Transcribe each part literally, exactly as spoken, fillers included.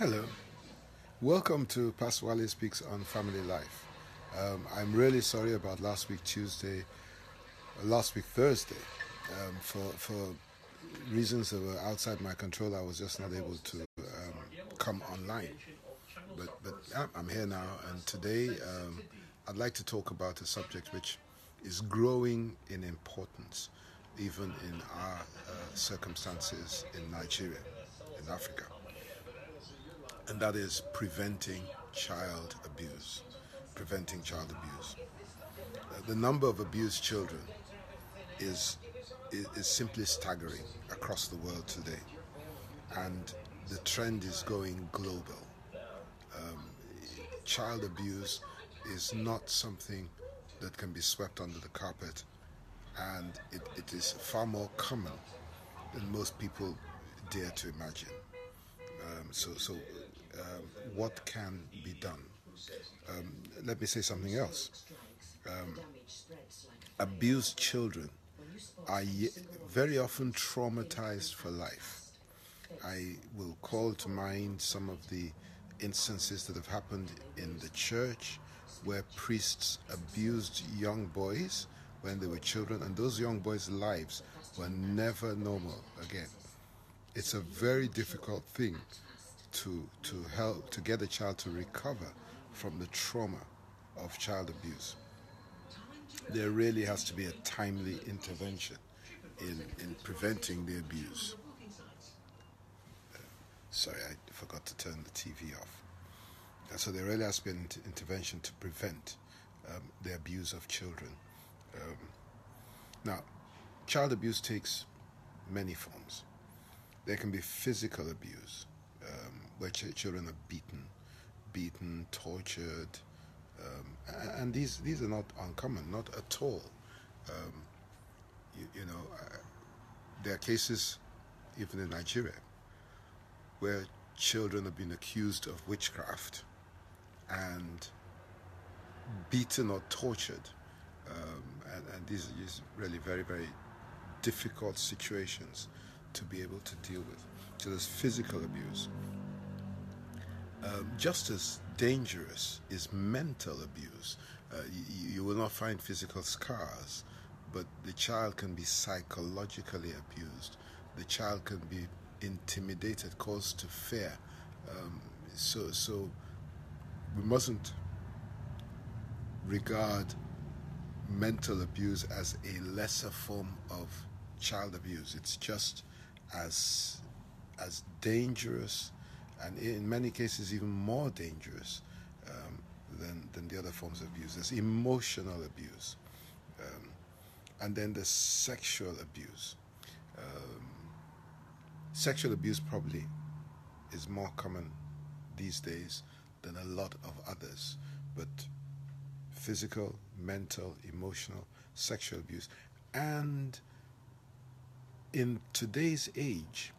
Hello, welcome to Pastor Wally Speaks on Family Life. Um, I'm really sorry about last week Tuesday, last week Thursday. Um, for for reasons that were outside my control, I was just not able to um, come online. But but I'm here now, and today um, I'd like to talk about a subject which is growing in importance, even in our uh, circumstances in Nigeria, in Africa. And that is preventing child abuse. Preventing child abuse. Uh, the number of abused children is, is is simply staggering across the world today, and the trend is going global. Um, child abuse is not something that can be swept under the carpet, and it, it is far more common than most people dare to imagine. Um, so so. Um, what can be done? Um, let me say something else. Um, abused children are very often traumatized for life. I will call to mind some of the instances that have happened in the church where priests abused young boys when they were children, and those young boys' lives were never normal again. It's a very difficult thing to to help to get a child to recover from the trauma of child abuse. There really has to be a timely intervention in, in preventing the abuse. Uh, sorry, I forgot to turn the T V off. And so there really has to be an intervention to prevent um, the abuse of children. Um, now, child abuse takes many forms. There can be physical abuse, Um, where ch children are beaten, beaten, tortured, um, and, and these these are not uncommon, not at all. Um, you, you know, uh, there are cases, even in Nigeria, where children have been accused of witchcraft and beaten or tortured, um, and, and these are just really very, very difficult situations to be able to deal with. So there's physical abuse. Um, just as dangerous is mental abuse. Uh, you, you will not find physical scars, but the child can be psychologically abused. The child can be intimidated, caused to fear. Um, so, so we mustn't regard mental abuse as a lesser form of child abuse. It's just as as dangerous, and in many cases even more dangerous um, than, than the other forms of abuse. There's emotional abuse, um, and then there's sexual abuse. Um, sexual abuse probably is more common these days than a lot of others, but physical, mental, emotional, sexual abuse. And in today's age,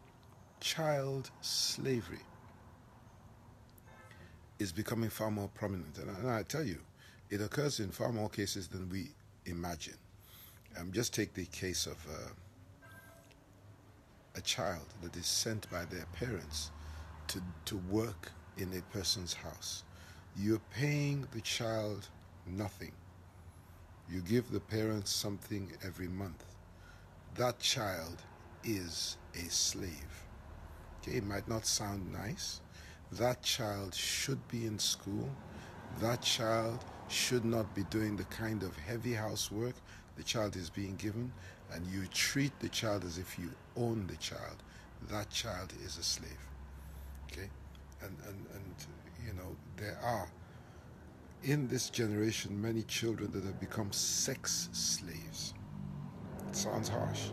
child slavery is becoming far more prominent, and I, and I tell you, it occurs in far more cases than we imagine. Um, just take the case of uh, a child that is sent by their parents to, to work in a person's house. You're paying the child nothing. You give the parents something every month. That child is a slave. Okay, it might not sound nice. That child should be in school. That child should not be doing the kind of heavy housework the child is being given, and you treat the child as if you own the child. That child is a slave. Okay? And, and, and you know, there are, in this generation, many children that have become sex slaves. It sounds harsh,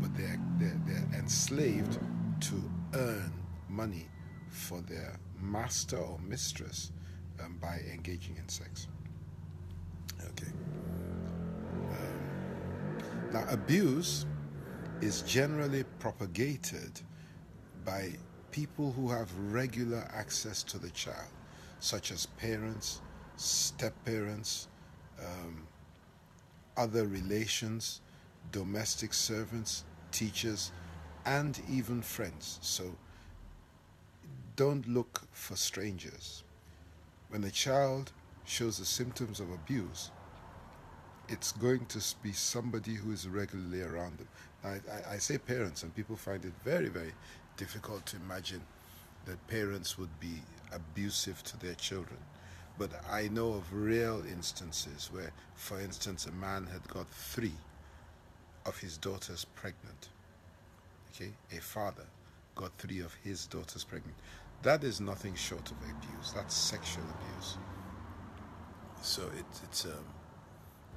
but they're, they're, they're enslaved to earn money for their master or mistress um, by engaging in sex. Okay. Um, now, abuse is generally propagated by people who have regular access to the child, such as parents, step-parents, um, other relations, domestic servants, teachers, and even friends. So don't look for strangers. When a child shows the symptoms of abuse, it's going to be somebody who is regularly around them. I, I, I say parents, and people find it very, very difficult to imagine that parents would be abusive to their children. But I know of real instances where, for instance, a man had got three of his daughters pregnant. Okay? A father got three of his daughters pregnant. That is nothing short of abuse. That's sexual abuse. So it, it's um,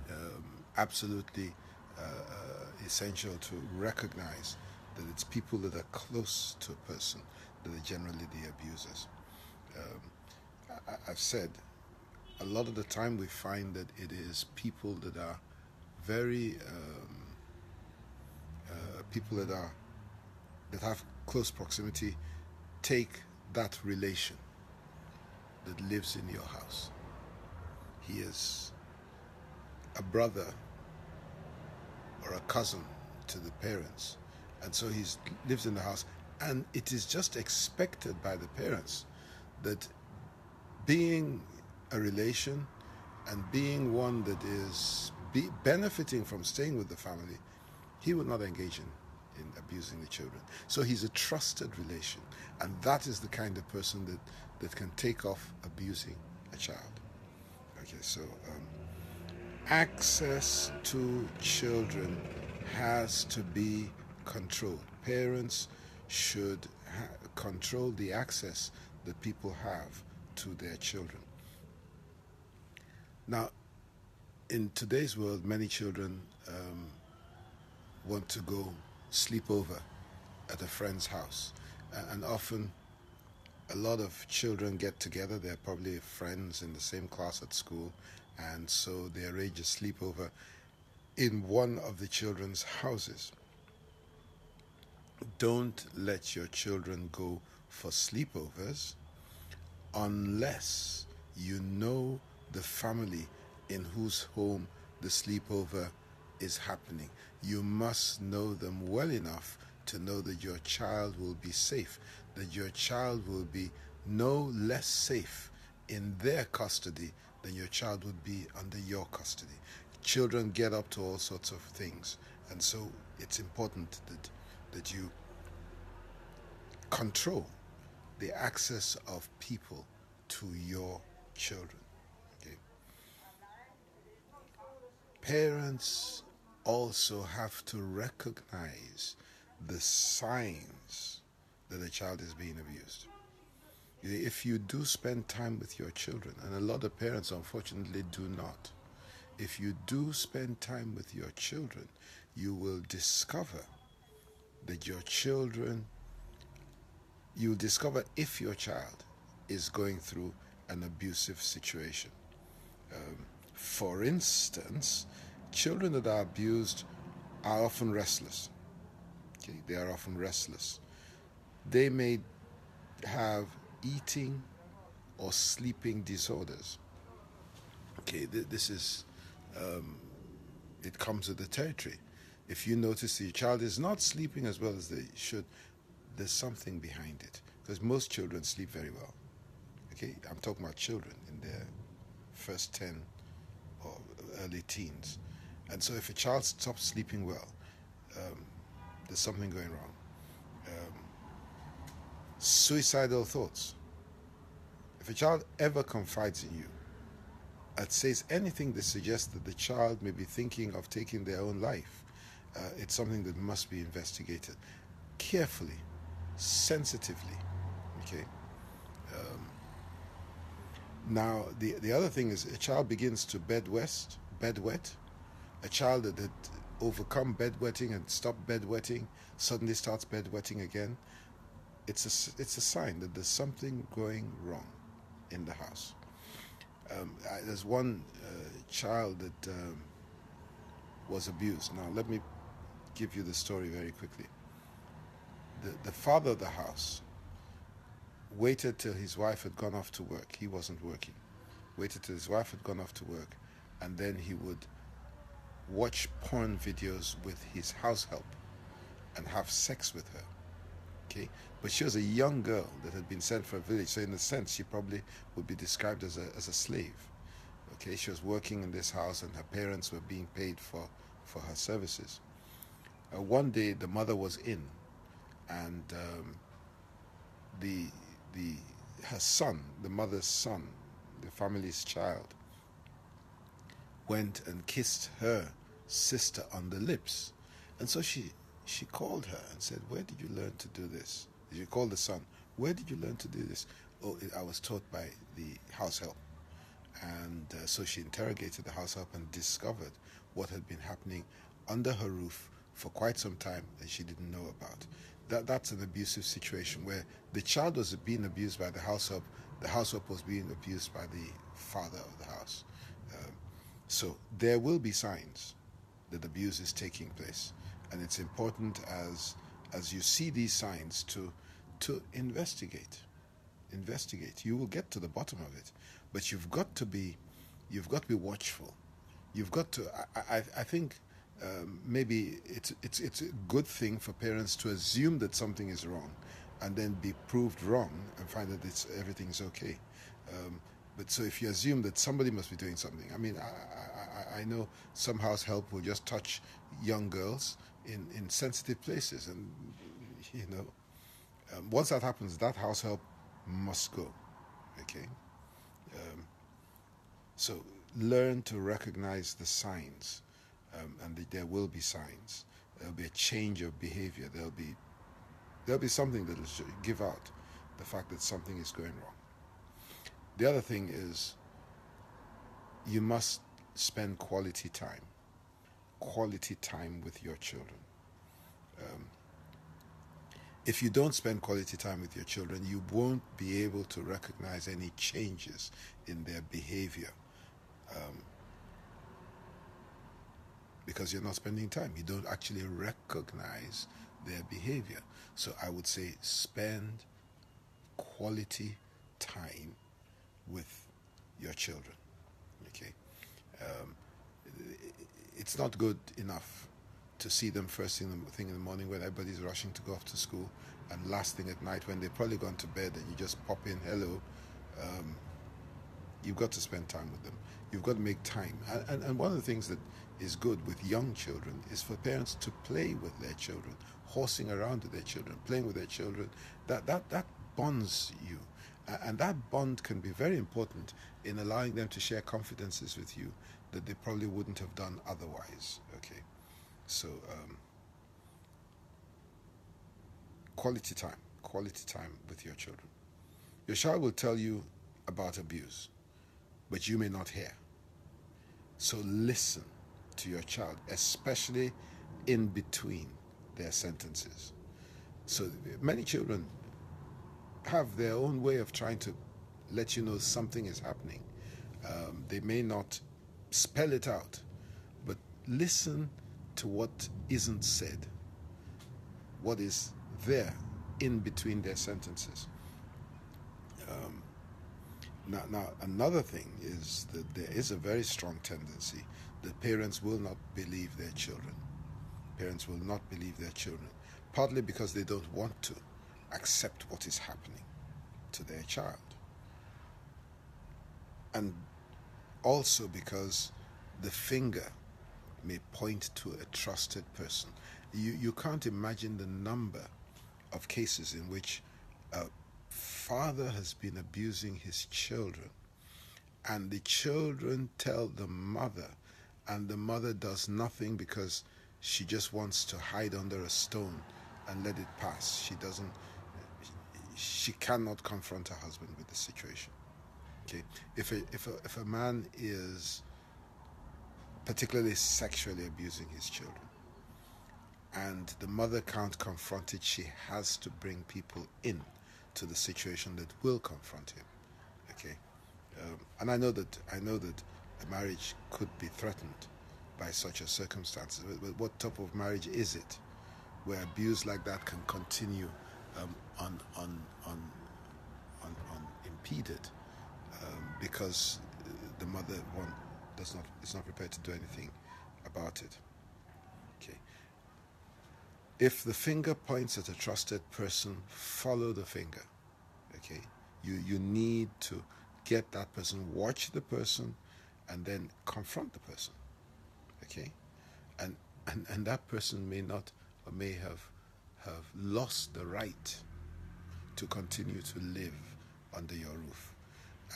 um, absolutely uh, uh, essential to recognize that it's people that are close to a person that are generally the abusers. Um, I, I've said a lot of the time we find that it is people that are very um, uh, people that are that have close proximity take that relation that lives in your house. He is a brother or a cousin to the parents, and so he lives in the house, and it is just expected by the parents that being a relation and being one that is be benefiting from staying with the family, he will not engage in in abusing the children. So he's a trusted relation, and that is the kind of person that, that can take off abusing a child. Okay, so um, access to children has to be controlled. Parents should ha control the access that people have to their children. Now, in today's world, many children um, want to go sleep over at a friend's house, and often a lot of children get together. They're probably friends in the same class at school, and so they arrange a sleepover in one of the children's houses. Don't let your children go for sleepovers unless you know the family in whose home the sleepover is happening. You must know them well enough to know that your child will be safe, that your child will be no less safe in their custody than your child would be under your custody. Children get up to all sorts of things, and so it's important that, that you control the access of people to your children. Okay? Parents also have to recognize the signs that a child is being abused. If you do spend time with your children, and a lot of parents unfortunately do not, if you do spend time with your children, you will discover that your children, you'll discover if your child is going through an abusive situation. Um, for instance, children that are abused are often restless. Okay? They are often restless. They may have eating or sleeping disorders. Okay, th this is, um, it comes with the territory. If you notice your child is not sleeping as well as they should, there's something behind it. Because most children sleep very well. Okay, I'm talking about children in their first ten or early teens. And so if a child stops sleeping well, um, there's something going wrong. Um, suicidal thoughts. If a child ever confides in you and says anything that suggests that the child may be thinking of taking their own life, uh, it's something that must be investigated carefully, sensitively. Okay. Um, now, the, the other thing is a child begins to bed west, bed wet. A child that had overcome bedwetting and stopped bedwetting suddenly starts bedwetting again. It's a, it's a sign that there's something going wrong in the house. Um, I, there's one uh, child that um, was abused. Now, let me give you the story very quickly. The, the father of the house waited till his wife had gone off to work. He wasn't working. Waited till his wife had gone off to work, and then he would watch porn videos with his house help and have sex with her. Okay? But she was a young girl that had been sent for a village, so in a sense she probably would be described as a, as a slave. Okay? She was working in this house and her parents were being paid for, for her services. Uh, one day the mother was in, and um, the, the, her son, the mother's son, the family's child, went and kissed her sister on the lips. And so she, she called her and said, "Where did you learn to do this?" She called the son, "Where did you learn to do this?" "Oh, I was taught by the house help." And uh, so she interrogated the house help and discovered what had been happening under her roof for quite some time that she didn't know about. That, that's an abusive situation where the child was being abused by the house help, the house help was being abused by the father of the house. Um, so there will be signs that abuse is taking place, and it's important as as you see these signs to to investigate, investigate. You will get to the bottom of it, but you've got to be, you've got to be watchful. You've got to. I I, I think. Um, maybe it's, it's, it's a good thing for parents to assume that something is wrong and then be proved wrong and find that it's, everything's okay. Um, but so if you assume that somebody must be doing something, I mean, I, I, I know some house help will just touch young girls in, in sensitive places. And, you know, um, once that happens, that house help must go, okay? Um, so learn to recognize the signs. Um, and the, there will be signs. There'll be a change of behavior. There'll be, there'll be something that'll give out the fact that something is going wrong. The other thing is, you must spend quality time, quality time with your children. Um, if you don't spend quality time with your children, you won't be able to recognize any changes in their behavior. Um, Because you're not spending time. You don't actually recognize their behavior. So I would say spend quality time with your children. Okay? Um, it's not good enough to see them first thing in the morning when everybody's rushing to go off to school, and last thing at night when they've probably gone to bed, and you just pop in, hello. Um, you've got to spend time with them. You've got to make time. And, and, and one of the things that is good with young children is for parents to play with their children, horsing around with their children, playing with their children. That that that bonds you, and that bond can be very important in allowing them to share confidences with you that they probably wouldn't have done otherwise. Okay, so um, quality time, quality time with your children. Your child will tell you about abuse, but you may not hear. So listen to your child, especially in between their sentences. So many children have their own way of trying to let you know something is happening. Um, they may not spell it out, but listen to what isn't said, what is there in between their sentences. Um, now, now, another thing is that there is a very strong tendency that parents will not believe their children. Parents will not believe their children, partly because they don't want to accept what is happening to their child. And also because the finger may point to a trusted person. You, you can't imagine the number of cases in which a father has been abusing his children, and the children tell the mother, and the mother does nothing because she just wants to hide under a stone and let it pass. She doesn't, she cannot confront her husband with the situation. Okay, if a, if a, if a man is particularly sexually abusing his children and the mother can't confront it, she has to bring people in to the situation that will confront him. Okay, um, and I know that I know that. A marriage could be threatened by such a circumstance. But what type of marriage is it where abuse like that can continue um, un, un, un, un, unimpeded um, because the mother one does not is not prepared to do anything about it? Okay. If the finger points at a trusted person, follow the finger. Okay, you you need to get that person, watch the person, and then confront the person. Okay, and and and that person may not or may have have lost the right to continue to live under your roof.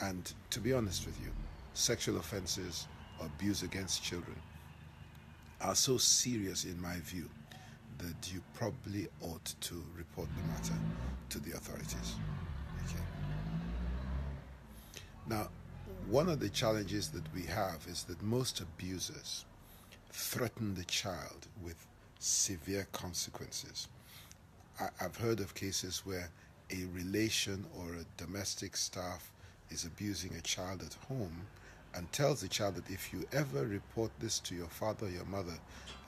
And to be honest with you, sexual offenses, abuse against children are so serious in my view that you probably ought to report the matter to the authorities. Okay. Now, one of the challenges that we have is that most abusers threaten the child with severe consequences. I, I've heard of cases where a relation or a domestic staff is abusing a child at home and tells the child that if you ever report this to your father or your mother,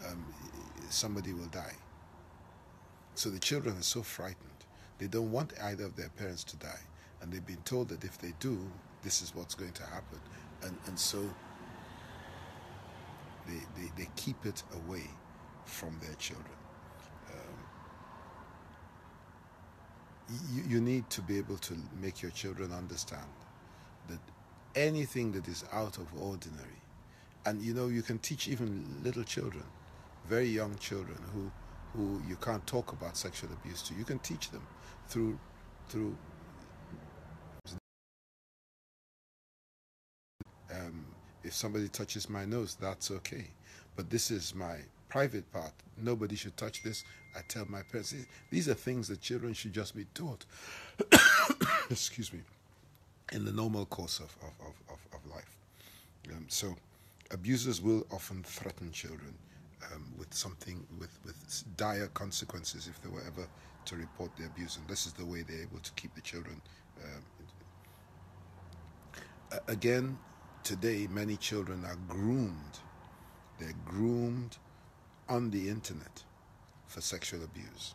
um, somebody will die. So the children are so frightened. They don't want either of their parents to die. And they've been told that if they do, this is what's going to happen. And, and so they, they, they keep it away from their children. Um, you, you need to be able to make your children understand that anything that is out of ordinary, and you know, you can teach even little children, very young children who who you can't talk about sexual abuse to, you can teach them through through um, if somebody touches my nose, that's okay, but this is my private part, nobody should touch this. I tell my parents. These are things that children should just be taught excuse me, in the normal course of, of, of, of life. Um, so abusers will often threaten children um, with something, with, with dire consequences if they were ever to report the abuse, and this is the way they're able to keep the children. Um, again, today many children are groomed. They're groomed on the internet for sexual abuse.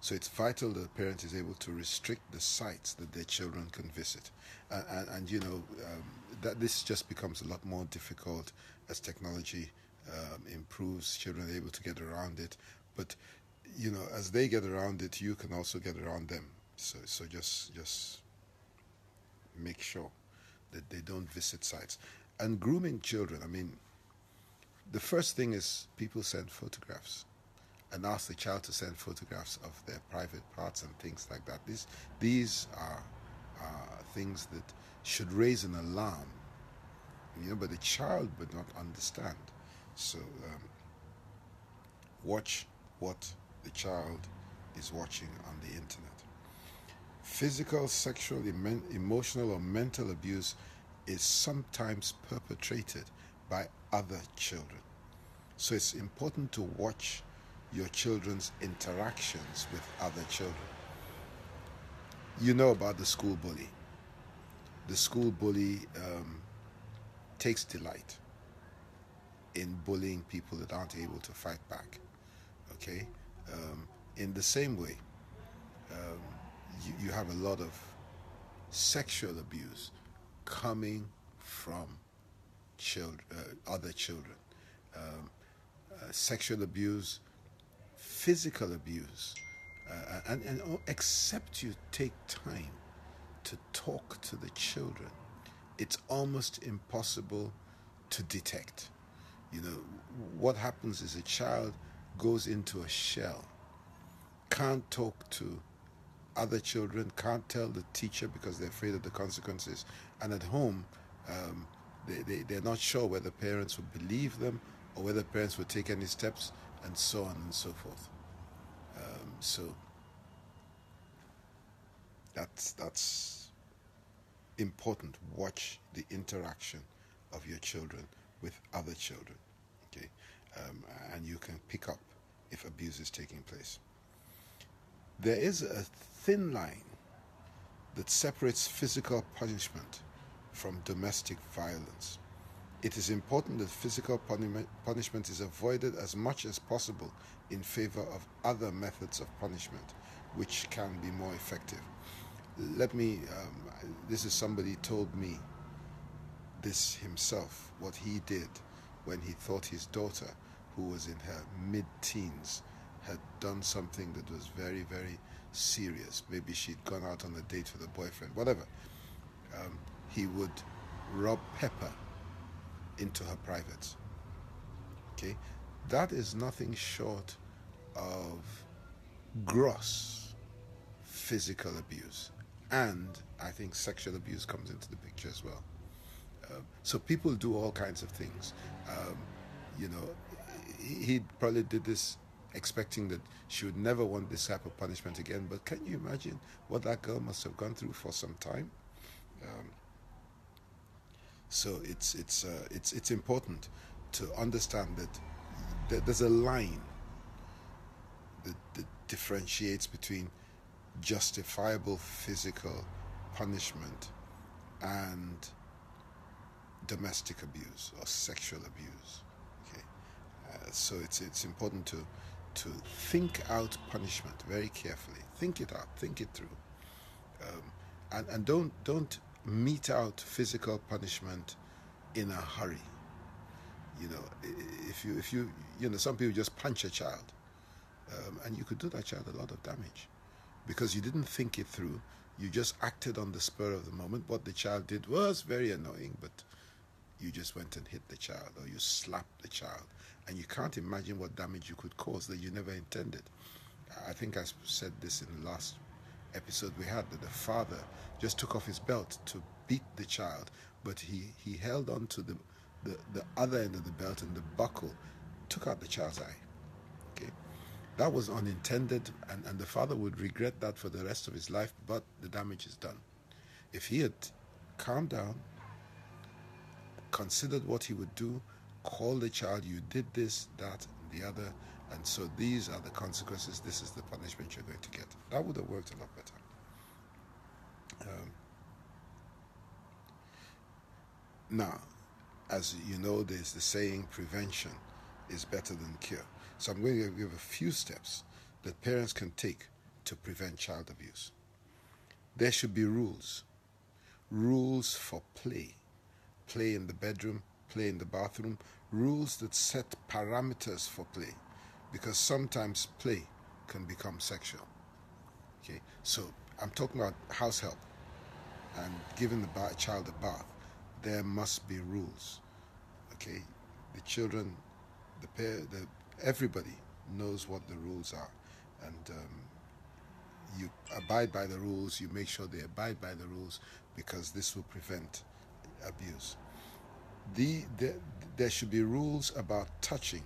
So it's vital that a parent is able to restrict the sites that their children can visit. And, and, and you know, um, that this just becomes a lot more difficult as technology um, improves, children are able to get around it. But, you know, as they get around it, you can also get around them. So, so just, just make sure that they don't visit sites. And grooming children, I mean, the first thing is people send photographs and ask the child to send photographs of their private parts and things like that. These, these are, are things that should raise an alarm, you know, but the child would not understand. So um, watch what the child is watching on the internet. Physical, sexual, em- emotional or mental abuse is sometimes perpetrated by other children. So it's important to watch your children's interactions with other children. You know about the school bully. The school bully um, takes delight in bullying people that aren't able to fight back. Okay? Um, in the same way, um, you, you have a lot of sexual abuse coming from children, uh, other children. Um, uh, sexual abuse, physical abuse, uh, and, and except you take time to talk to the children, it's almost impossible to detect. You know, what happens is a child goes into a shell, can't talk to other children, can't tell the teacher because they're afraid of the consequences, and at home, um, they, they, they're not sure whether parents would believe them or whether parents would take any steps, and so on and so forth. Um, so that's that's important. Watch the interaction of your children with other children, okay? Um, and you can pick up if abuse is taking place. There is a thin line that separates physical punishment from domestic violence. It is important that physical punishment is avoided as much as possible in favor of other methods of punishment, which can be more effective. Let me, um, this is somebody told me this himself, what he did when he thought his daughter, who was in her mid-teens, had done something that was very, very serious. Maybe she'd gone out on a date with a boyfriend, whatever. Um, he would rub pepper into her privates. Okay? That is nothing short of gross physical abuse. And I think sexual abuse comes into the picture as well. Um, so people do all kinds of things. Um, you know, he probably did this expecting that she would never want this type of punishment again. But can you imagine what that girl must have gone through for some time? Um, so it's it's uh, it's it's important to understand that th- there's a line that, that differentiates between justifiable physical punishment and domestic abuse or sexual abuse. Okay, uh, so it's it's important to to think out punishment very carefully. Think it out. Think it through, um, and and don't don't mete out physical punishment in a hurry. You know, if you if you you know some people just punch a child, um, and you could do that child a lot of damage because you didn't think it through. You just acted on the spur of the moment. What the child did was very annoying, but you just went and hit the child, or you slapped the child, and you can't imagine what damage you could cause that you never intended. I think I said this in the last episode we had, that the father just took off his belt to beat the child, but he, he held on to the, the, the other end of the belt, and the buckle took out the child's eye. Okay? That was unintended, and, and the father would regret that for the rest of his life, but the damage is done. If he had calmed down, considered what he would do, call the child, you did this, that, and the other, and so these are the consequences, this is the punishment you're going to get. That would have worked a lot better. Um, now, as you know, there's the saying, prevention is better than cure. So I'm going to give a few steps that parents can take to prevent child abuse. There should be rules. Rules for play. Play in the bedroom, play in the bathroom, rules that set parameters for play, because sometimes play can become sexual. Okay, so I'm talking about house help and giving the ba- child a bath. There must be rules. Okay, the children, the pair, the everybody knows what the rules are, and um, you abide by the rules. You make sure they abide by the rules, because this will prevent abuse. The, the, there should be rules about touching,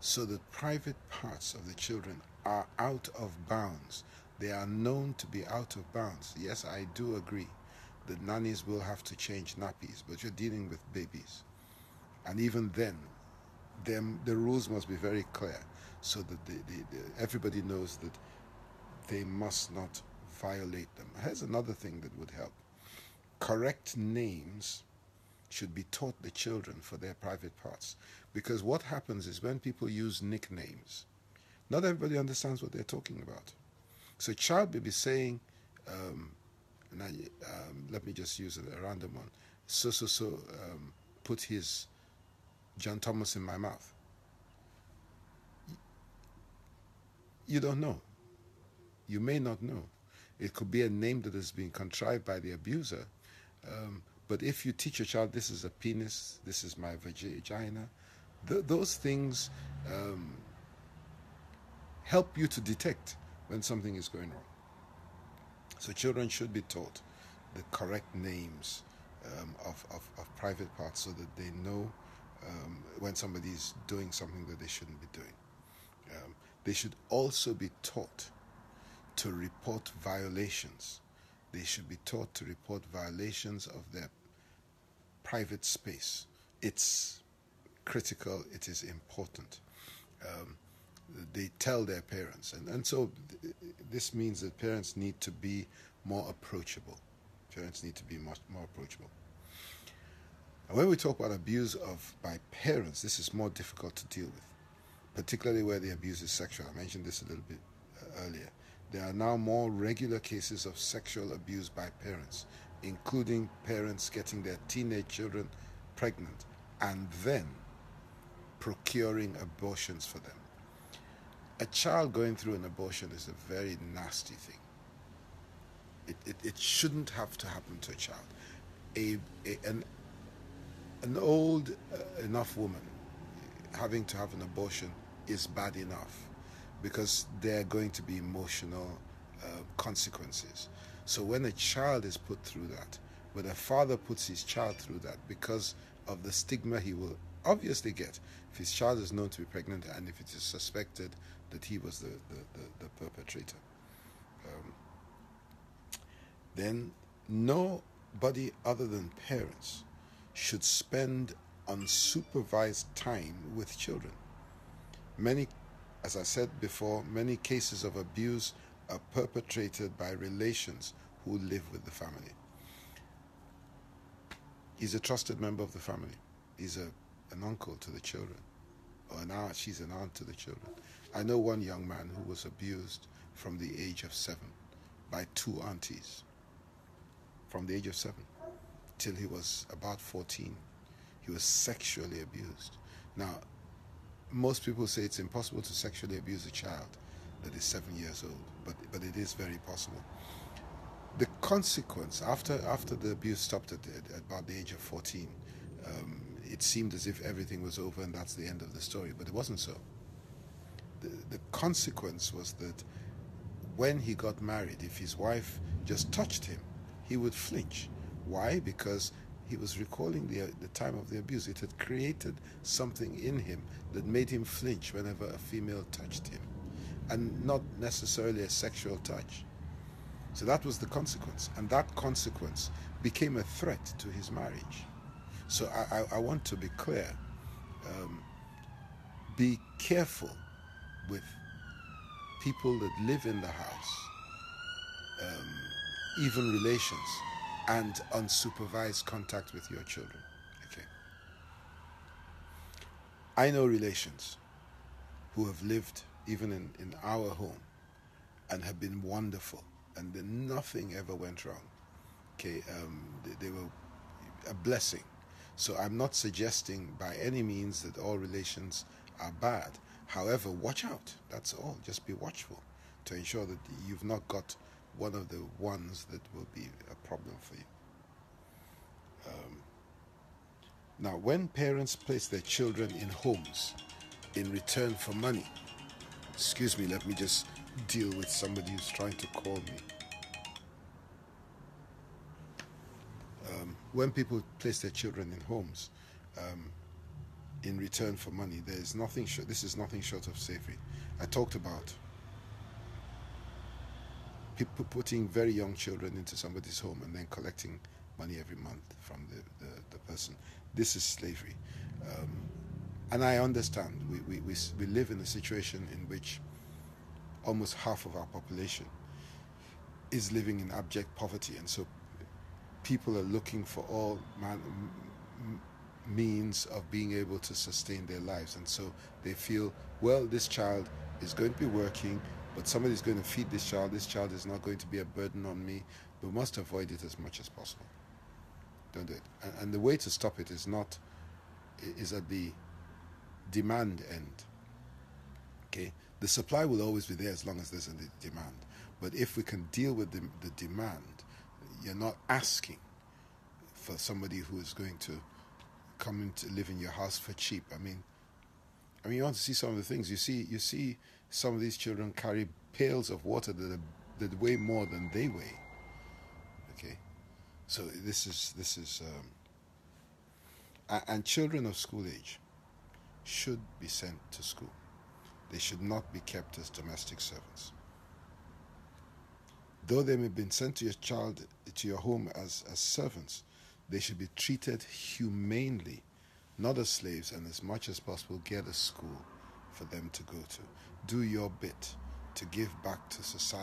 so that private parts of the children are out of bounds. They are known to be out of bounds. Yes, I do agree that nannies will have to change nappies, but you're dealing with babies. And even then, them, the rules must be very clear, so that they, they, they, everybody knows that they must not violate them. Here's another thing that would help. Correct names should be taught the children for their private parts, because what happens is when people use nicknames, not everybody understands what they're talking about. So a child may be saying, um, and I, um, let me just use a random one, so, so, so, um, put his John Thomas in my mouth. You don't know. You may not know. It could be a name that has been contrived by the abuser. Um, but if you teach a child, this is a penis, this is my vagina, th- those things um, help you to detect when something is going wrong. So children should be taught the correct names um, of, of, of private parts, so that they know um, when somebody is doing something that they shouldn't be doing. Um, they should also be taught to report violations. They should be taught to report violations of their private space. It's critical, it is important. Um, they tell their parents. And, and so th- this means that parents need to be more approachable. Parents need to be much more approachable. And when we talk about abuse of by parents, this is more difficult to deal with, particularly where the abuse is sexual. I mentioned this a little bit uh, earlier. There are now more regular cases of sexual abuse by parents, including parents getting their teenage children pregnant and then procuring abortions for them. a child going through an abortion is a very nasty thing. It, it, it shouldn't have to happen to a child. A, a, an, an old uh, enough woman having to have an abortion is bad enough, because there are going to be emotional uh, consequences. So when a child is put through that, when a father puts his child through that, because of the stigma he will obviously get if his child is known to be pregnant and if it is suspected that he was the, the, the, the perpetrator, um, then nobody other than parents should spend unsupervised time with children. Many, as I said before, many cases of abuse are perpetrated by relations who live with the family. He's a trusted member of the family. He's a, an uncle to the children, or an aunt, she's an aunt to the children. I know one young man who was abused from the age of seven by two aunties, from the age of seven till he was about fourteen. He was sexually abused. Now, most people say it's impossible to sexually abuse a child that is seven years old, but, but it is very possible. The consequence, after, after the abuse stopped at, at about the age of fourteen, um, it seemed as if everything was over and that's the end of the story, but it wasn't so. The, the consequence was that when he got married, if his wife just touched him, he would flinch. Why? Because he was recalling the, uh, the time of the abuse. It had created something in him that made him flinch whenever a female touched him, and not necessarily a sexual touch. So that was the consequence, and that consequence became a threat to his marriage. So I, I, I want to be clear, um, be careful with people that live in the house, um, even relations, and unsupervised contact with your children. Okay. I know relations who have lived even in, in our home and have been wonderful, and then nothing ever went wrong. Okay, um, they, they were a blessing. So I'm not suggesting by any means that all relations are bad. However, watch out, that's all. Just be watchful to ensure that you've not got one of the ones that will be a problem for you. Um, now, when parents place their children in homes in return for money, excuse me, let me just deal with somebody who's trying to call me. Um, when people place their children in homes um, in return for money, there is nothing short, this is nothing short of slavery. I talked about people putting very young children into somebody's home and then collecting money every month from the, the, the person. This is slavery. Um, and I understand we, we, we, we live in a situation in which almost half of our population is living in abject poverty, and so people are looking for all man, m, means of being able to sustain their lives, and so they feel, well, this child is going to be working, but somebody's going to feed this child. This child is not going to be a burden on me. We must avoid it as much as possible. Don't do it. And, and the way to stop it is not, is at the demand end. Okay, the supply will always be there as long as there's a demand. But if we can deal with the, the demand, you're not asking for somebody who is going to come in to live in your house for cheap. I mean, I mean, you want to see some of the things you see. You see. Some of these children carry pails of water that, are, that weigh more than they weigh. Okay, so this is this is, um, and children of school age should be sent to school. They should not be kept as domestic servants. Though they may have been sent to your child to your home as as servants, they should be treated humanely, not as slaves, and as much as possible, get a school for them to go to. Do your bit to give back to society